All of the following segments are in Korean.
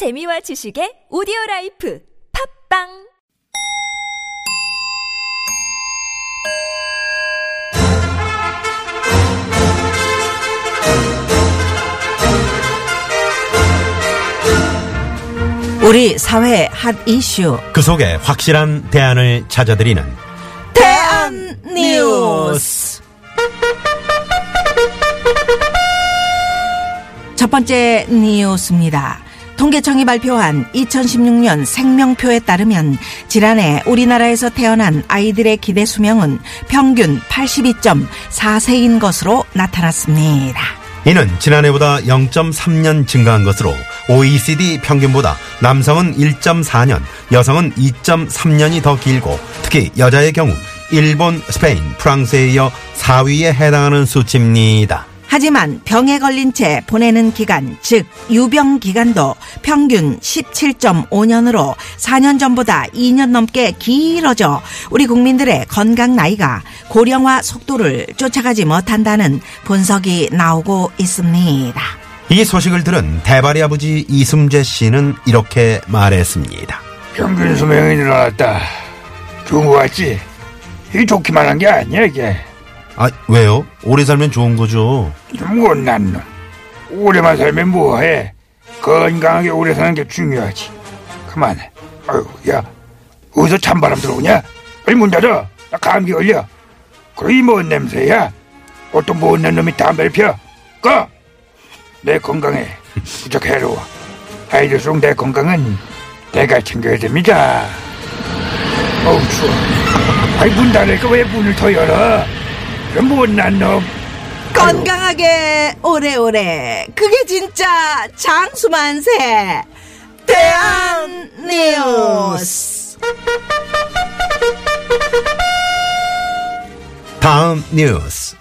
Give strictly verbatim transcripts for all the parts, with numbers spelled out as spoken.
재미와 지식의 오디오라이프 팟빵 우리 사회의 핫 이슈 그 속에 확실한 대안을 찾아드리는 대안 뉴스. 첫 번째 뉴스입니다. 통계청이 발표한 이천십육 년 생명표에 따르면 지난해 우리나라에서 태어난 아이들의 기대 수명은 평균 팔십이 점 사 세인 것으로 나타났습니다. 이는 지난해보다 영 점 삼 년 증가한 것으로 오이시디 평균보다 남성은 일 점 사 년, 여성은 이 점 삼 년이 더 길고 특히 여자의 경우 일본, 스페인, 프랑스에 이어 사 위에 해당하는 수치입니다. 하지만 병에 걸린 채 보내는 기간, 즉 유병 기간도 평균 십칠 점 오 년으로 사 년 전보다 이 년 넘게 길어져 우리 국민들의 건강 나이가 고령화 속도를 쫓아가지 못한다는 분석이 나오고 있습니다. 이 소식을 들은 대발의 아버지 이승재 씨는 이렇게 말했습니다. 평균 수명이 늘어났다. 좋은 거 같지? 이게 좋기만 한 게 아니야 이게. 아, 왜요? 오래 살면 좋은 거죠. 좀 못난 놈. 오래만 살면 뭐해. 건강하게 오래 사는 게 중요하지. 그만해. 아유, 야, 어디서 찬바람 들어오냐? 빨리 문 닫아. 나 감기 걸려. 그러이 뭔 냄새야? 어떤 못난 놈이 담배를 피워. 꺼! 내 건강에 무척 해로워. 나이들수록 내 건강은 내가 챙겨야 됩니다. 어우, 추워. 아이, 문 닫으니까 왜 문을 더 열어? 못난 놈. 건강하게 오래오래 그게 진짜 장수만세. 대한 뉴스. 다음 뉴스.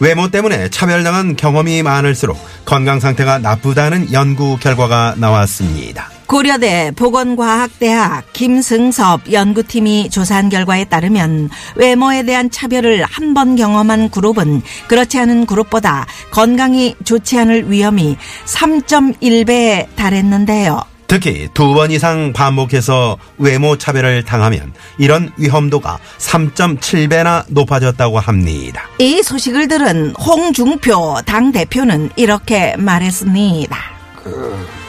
외모 때문에 차별당한 경험이 많을수록 건강 상태가 나쁘다는 연구 결과가 나왔습니다. 고려대 보건과학대학 김승섭 연구팀이 조사한 결과에 따르면 외모에 대한 차별을 한 번 경험한 그룹은 그렇지 않은 그룹보다 건강이 좋지 않을 위험이 삼 점 일 배에 달했는데요. 특히 두 번 이상 반복해서 외모 차별을 당하면 이런 위험도가 삼 점 칠 배나 높아졌다고 합니다. 이 소식을 들은 홍중표 당대표는 이렇게 말했습니다. 그...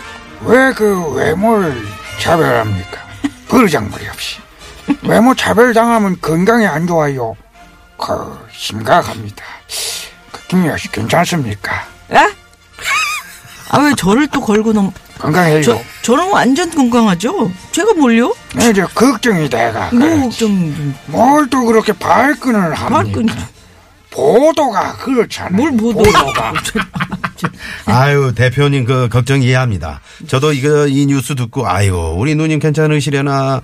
왜 그 외모를 차별합니까? 버르장머리 없이. 외모 차별당하면 건강이 안 좋아요. 그 심각합니다. 그 김미아 씨 괜찮습니까? 에? 아, 왜 저를 또 걸고 넘... 건강해요. 저, 저랑 완전 건강하죠? 제가 뭘요? 네, 저 걱정이 내가. 뭐 걱정... 뭘 또 그렇게 발끈을 합니까? 발끈... 보도가 그렇잖아요. 뭘 보도가. 아유, 대표님 그 걱정 이해합니다. 저도 이거 이 뉴스 듣고 아유 우리 누님 괜찮으시려나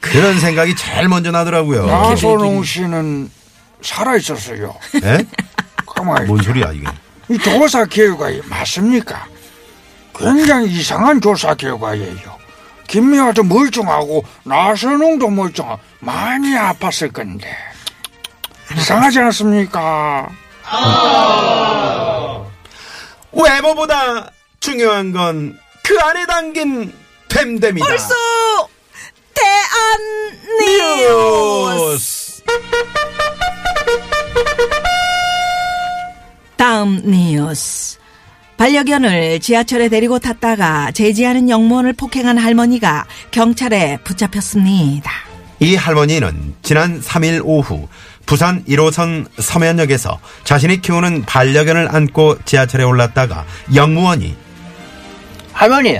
그런 생각이 제일 먼저 나더라고요. 나선웅 씨는 살아 있었어요. 예? 가만히. 뭔 소리야 이게? 이 조사 결과 맞습니까? 굉장히 이상한 조사 결과예요. 김미화도 멀쩡하고 나선웅도 멀쩡하고 많이 아팠을 건데 이상하지 않습니까? 아~ 외모보다 중요한 건 그 안에 담긴 됨됨이다. 벌써 대한 뉴스. 다음 뉴스. 반려견을 지하철에 데리고 탔다가 제지하는 영무원을 폭행한 할머니가 경찰에 붙잡혔습니다. 이 할머니는 지난 삼 일 오후 부산 일 호선 서면역에서 자신이 키우는 반려견을 안고 지하철에 올랐다가 영무원이 할머니,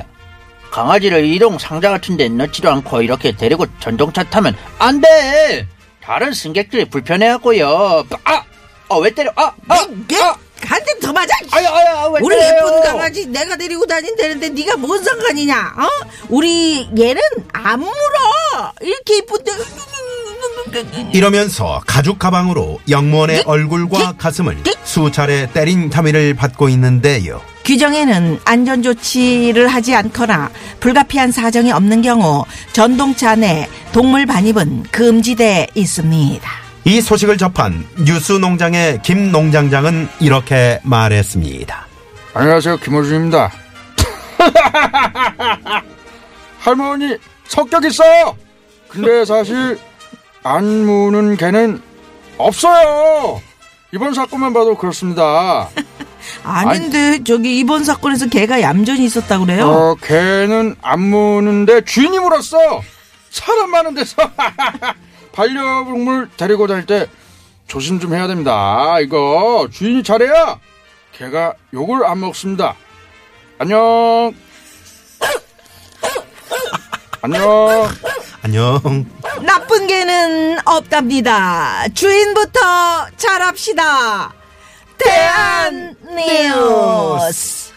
강아지를 이동 상자 같은 데 넣지도 않고 이렇게 데리고 전동차 타면 안 돼! 다른 승객들이 불편해하고요. 아! 어, 왜 때려? 아! 아! 아! 한 대 더 맞아! 아유, 아유, 왜 우리 때려요? 예쁜 강아지 내가 데리고 다닌다는데 네가 뭔 상관이냐? 어? 우리 얘는 안 물어! 이렇게 예쁜데... 이러면서 가죽 가방으로 영무원의 얼굴과 가슴을 수차례 때린 혐의를 받고 있는데요. 규정에는 안전조치를 하지 않거나 불가피한 사정이 없는 경우 전동차 내 동물 반입은 금지돼 있습니다. 이 소식을 접한 뉴스농장의 김 농장장은 이렇게 말했습니다. 안녕하세요, 김호준입니다. 할머니 성격 있어. 근데 사실 안 무는 개는 없어요. 이번 사건만 봐도 그렇습니다. 아닌데 아니, 저기 이번 사건에서 개가 얌전히 있었다고 그래요? 어, 개는 안 무는데 주인이 물었어. 사람 많은 데서 반려동물 데리고 다닐 때 조심 좀 해야 됩니다. 이거 주인이 잘해야 개가 욕을 안 먹습니다. 안녕. 안녕. 안녕. 나쁜 개는 없답니다. 주인부터 잘합시다. 대한 뉴스.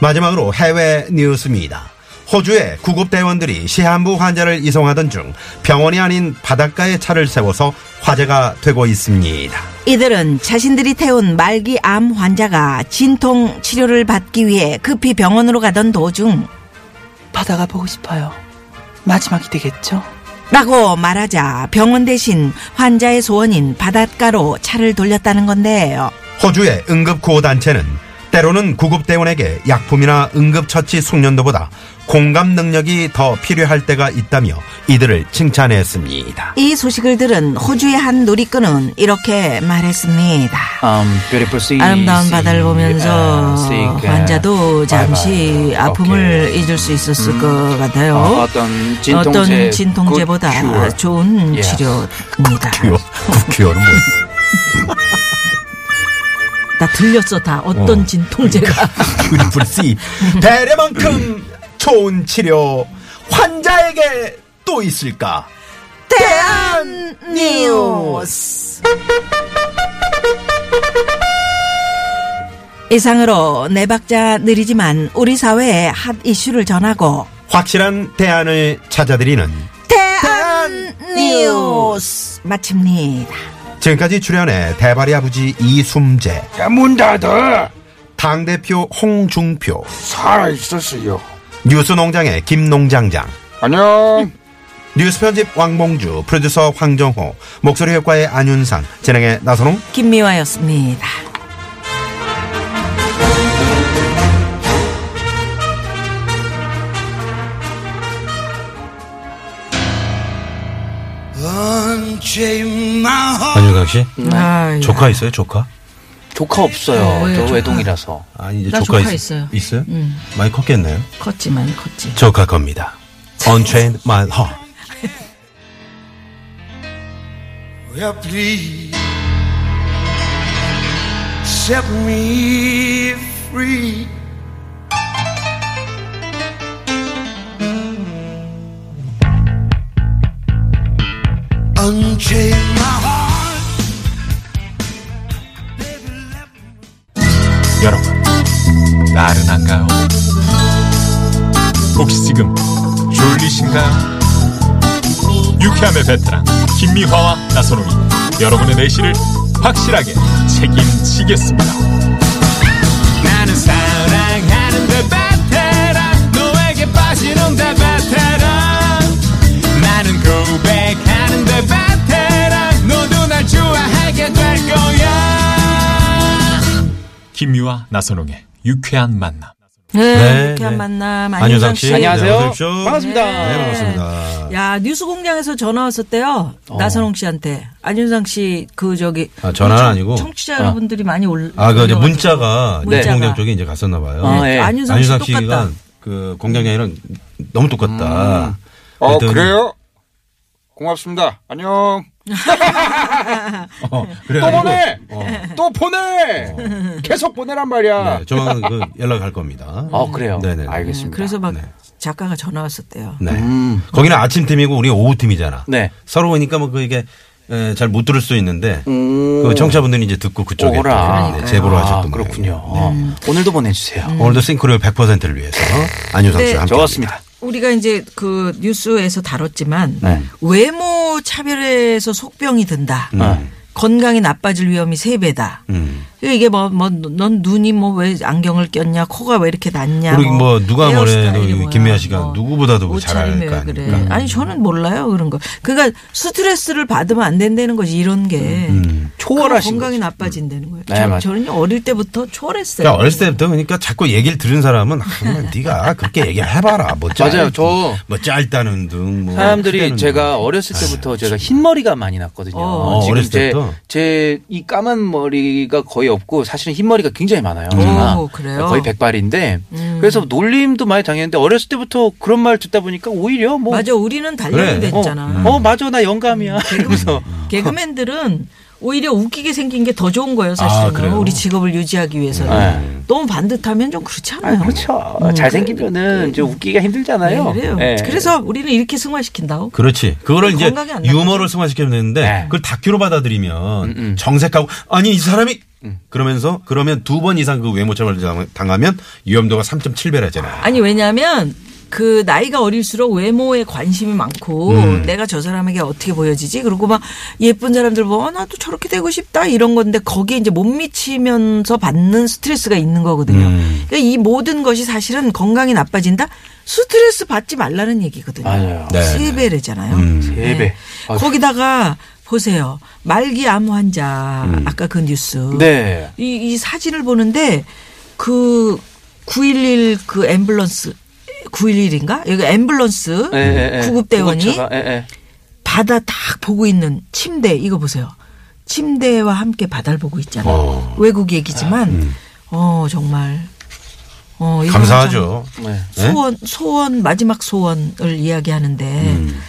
마지막으로 해외 뉴스입니다. 호주의 구급대원들이 시한부 환자를 이송하던 중 병원이 아닌 바닷가에 차를 세워서 화제가 되고 있습니다. 이들은 자신들이 태운 말기 암 환자가 진통 치료를 받기 위해 급히 병원으로 가던 도중 바다가 보고 싶어요. 마지막이 되겠죠? 라고 말하자 병원 대신 환자의 소원인 바닷가로 차를 돌렸다는 건데요. 호주의 응급구호단체는 때로는 구급대원에게 약품이나 응급처치 숙련도보다 공감 능력이 더 필요할 때가 있다며 이들을 칭찬했습니다. 이 소식을 들은 호주의 한 누리꾼은 이렇게 말했습니다. Um, 아름다운 바다를 보면서 uh, 환자도 잠시 uh, 아픔을 okay. 잊을 수 있었을 음. 것 같아요. 어, 어떤, 진통제, 어떤 진통제보다 굿, 좋은 yes. 치료입니다. 굿큐어는 뭐... 나 들렸어 다. 어떤 어. 진통제가. 배려만큼 좋은 치료 환자에게 또 있을까? 대한 뉴스. 이상으로 네 박자 느리지만 우리 사회의 핫 이슈를 전하고 확실한 대안을 찾아드리는 대한 뉴스 마칩니다. 지금까지 출연해 대발이 아버지 이숨재, 문 닫아 당대표 홍중표, 살아있었어요 뉴스농장의 김농장장, 안녕. 뉴스편집 왕봉주, 프로듀서 황정호, 목소리효과의 안윤상, 진행의 나선웅 김미화였습니다. 안윤상씨? 네. 조카 있어요? 조카? 조카 없어요. 저 조카. 외동이라서. 아니 이제 조카, 조카 있, 있어요. 있어요? 응. 많이 컸겠네요. 컸지 많이 컸지. 조카 겁니다. Unchain my heart. Well, please set me free. Unchain my heart. 여러분, 나른한가요? 혹시 지금 졸리신가요? 유쾌함의 베테랑 김미화와 나선홍이 여러분의 내실을 확실하게 책임지겠습니다. 나는 사랑하는데 베테랑 너에게 빠지는데 베테랑 나는 고백하는데 베테랑 너도 날 좋아하게 될 거야. 김유아 나선홍의 유쾌한 만남. 네, 네 유쾌한 네. 만남. 안윤상 씨, 안녕하세요. 네, 반갑습니다. 네. 네, 반갑습니다. 야, 뉴스 공장에서 전화 왔었대요. 어. 나선홍 씨한테. 안윤상 씨, 그 저기. 아, 전화는 청, 아니고. 청취자 아. 여러분들이 많이 올. 아, 그 이제 문자가 뉴스 네. 공장 쪽에 이제 갔었나 봐요. 아, 네. 안윤상 씨 똑같다. 씨가 그 공장장이랑 너무 똑같다. 음. 어, 그래요? 고맙습니다. 안녕. 어, 그래, 또 보내! 어. 또 보내! 어. 계속 보내란 말이야. 네, 저는 그 연락할 겁니다. 어, 그래요? 네네. 알겠습니다. 네, 그래서 막 네. 작가가 전화 왔었대요. 네. 음. 거기는 아침팀이고 우리 오후팀이잖아. 네. 서로 오니까 뭐 그 이게 잘 못 들을 수 있는데 음. 그 청취자분들이 이제 듣고 그쪽에 네, 제보를 하셨던 거예요. 아, 그렇군요. 네. 네. 오늘도 보내주세요. 음. 오늘도 싱크로율 백 퍼센트를 위해서 안윤상 씨와 네. 함께. 좋았습니다. 우리가 이제 그 뉴스에서 다뤘지만 네. 외모 차별에서 속병이 든다. 네. 건강이 나빠질 위험이 세 배다. 음. 이게 뭐, 뭐, 넌 눈이 뭐 왜 안경을 꼈냐, 코가 왜 이렇게 났냐. 그리고 뭐, 누가 뭐래도 김혜아 씨가 뭐 누구보다도 뭐 잘 알 거 아닙니까. 그래. 아니, 저는 몰라요, 그런 거. 그러니까 스트레스를 받으면 안 된다는 거지, 이런 게. 음. 초월하신 건강이 나빠진다는 거예요. 네, 저, 저는요, 어릴 때부터 초월했어요. 그러니까 어렸을 때부터 그러니까 자꾸 얘기를 들은 사람은, 아, 네가 그렇게 얘기해봐라. 뭐 맞아요, 저. 뭐 짧다는 등. 뭐 사람들이 제가 등. 어렸을 때부터 아유, 제가 흰머리가 많이 났거든요. 어, 지금 어렸을 때부터. 제, 제 이 까만 머리가 거의 없고 사실은 흰머리가 굉장히 많아요. 오, 그래요? 거의 백발인데 음. 그래서 놀림도 많이 당했는데 어렸을 때부터 그런 말 듣다 보니까 오히려 뭐 맞아 우리는 단련이 그래. 됐잖아. 어, 음. 어 맞아 나 영감이야. 음, 개그, 그래서 개그맨들은 오히려 웃기게 생긴 게 더 좋은 거예요 사실은. 아, 우리 직업을 유지하기 위해서는 네. 너무 반듯하면 좀 그렇지 않아요. 아, 그렇죠. 음, 잘생기면은 좀 웃기기가 힘들잖아요. 네, 그래요. 네. 그래서 우리는 이렇게 승화시킨다고. 그렇지. 그거를 이제 유머를 승화시키면 되는데 네. 그걸 다큐로 받아들이면 음, 음. 정색하고 아니 이 사람이 그러면서 그러면 두 번 이상 그 외모 차별 당하면 위험도가 삼 점 칠 배라잖아요. 아니 왜냐하면 그 나이가 어릴수록 외모에 관심이 많고 음. 내가 저 사람에게 어떻게 보여지지? 그리고 막 예쁜 사람들 보면 나도 저렇게 되고 싶다 이런 건데 거기에 이제 못 미치면서 받는 스트레스가 있는 거거든요. 음. 그러니까 이 모든 것이 사실은 건강이 나빠진다. 스트레스 받지 말라는 얘기거든요. 맞아요. 네. 세 배래잖아요. 음. 세 배. 네. 거기다가 보세요. 말기 암 환자 음. 아까 그 뉴스. 네. 이, 이 사진을 보는데 그 구일일 그 앰뷸런스 구일일인가? 여기 앰뷸런스 네, 구급대원이 네, 네. 바다 딱 보고 있는 침대 이거 보세요. 침대와 함께 바다를 보고 있잖아요. 어. 외국 얘기지만 아, 음. 어 정말 어 감사하죠. 네. 소원 소원 마지막 소원을 이야기하는데. 음.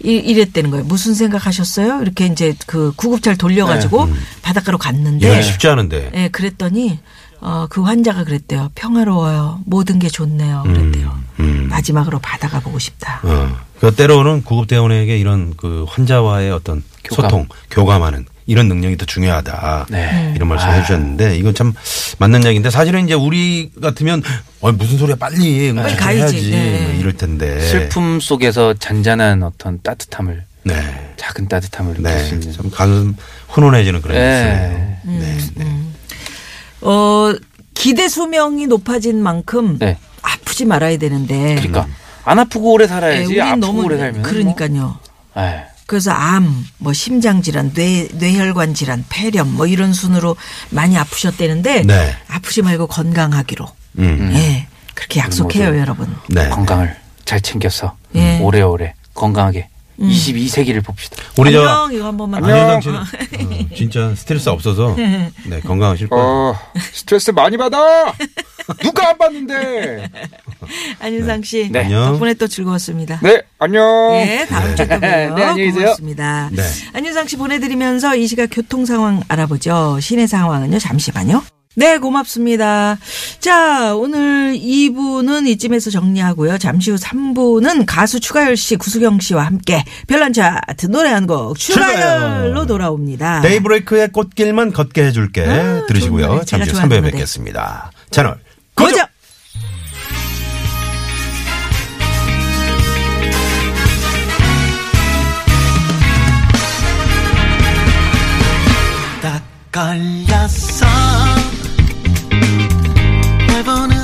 이랬다는 거예요. 무슨 생각하셨어요? 이렇게 이제 그 구급차를 돌려가지고 네. 바닷가로 갔는데. 예, 쉽지 않은데. 예, 그랬더니 어, 그 환자가 그랬대요. 평화로워요. 모든 게 좋네요. 그랬대요. 음, 음. 마지막으로 바다가 보고 싶다. 어. 그러니까 때로는 구급대원에게 이런 그 환자와의 어떤 교감. 소통, 교감하는 이런 능력이 더 중요하다. 네. 이런 말씀 아. 해주셨는데 이건 참 맞는 얘기인데 사실은 이제 우리 같으면 어, 무슨 소리야 빨리 빨리 가야지 네. 뭐 이럴 텐데 슬픔 속에서 잔잔한 어떤 따뜻함을 네. 작은 따뜻함을 느낄 네. 수 있는 참 가슴 훈훈해지는 그런 네. 음, 네. 네. 음. 어 기대 수명이 높아진 만큼 네. 아프지 말아야 되는데 그러니까 안 아프고 오래 살아야지 네, 아프고 너무 오래 살면 그러니까요. 뭐. 네. 그래서 암, 뭐 심장 질환, 뇌 뇌혈관 질환, 폐렴 뭐 이런 순으로 많이 아프셨대는데 네. 아프지 말고 건강하기로. 음. 예, 그렇게 약속해요, 음, 여러분. 네. 건강을 잘 챙겨서 예. 오래오래 건강하게 음. 이십이 세기를 봅시다. 우리 안녕, 저 이거 한 번만. 안녕. 어, 진짜 스트레스 없어서 네, 건강하실 거예요. 어, 스트레스 많이 받아. 누가 안 받는데. 안윤상 씨. 네. 네. 덕분에 또 즐거웠습니다. 네. 안녕. 네. 다음 주에 또 봬요. 네. 안녕히 계세요. 고맙습니다. 네. 안윤상 씨 보내드리면서 이 시각 교통 상황 알아보죠. 시내 상황은요. 잠시만요. 네, 고맙습니다. 자, 오늘 이 부는 이쯤에서 정리하고요. 잠시 후 삼 부는 가수 추가열 씨, 구수경 씨와 함께 별난 차트 노래 한 곡 추가열로 돌아옵니다. 데이브레이크의 꽃길만 걷게 해줄게 아, 들으시고요. 잠시 후 삼 부에 뵙겠습니다. 채널 고정! 고정! 딱 걸렸어. I'm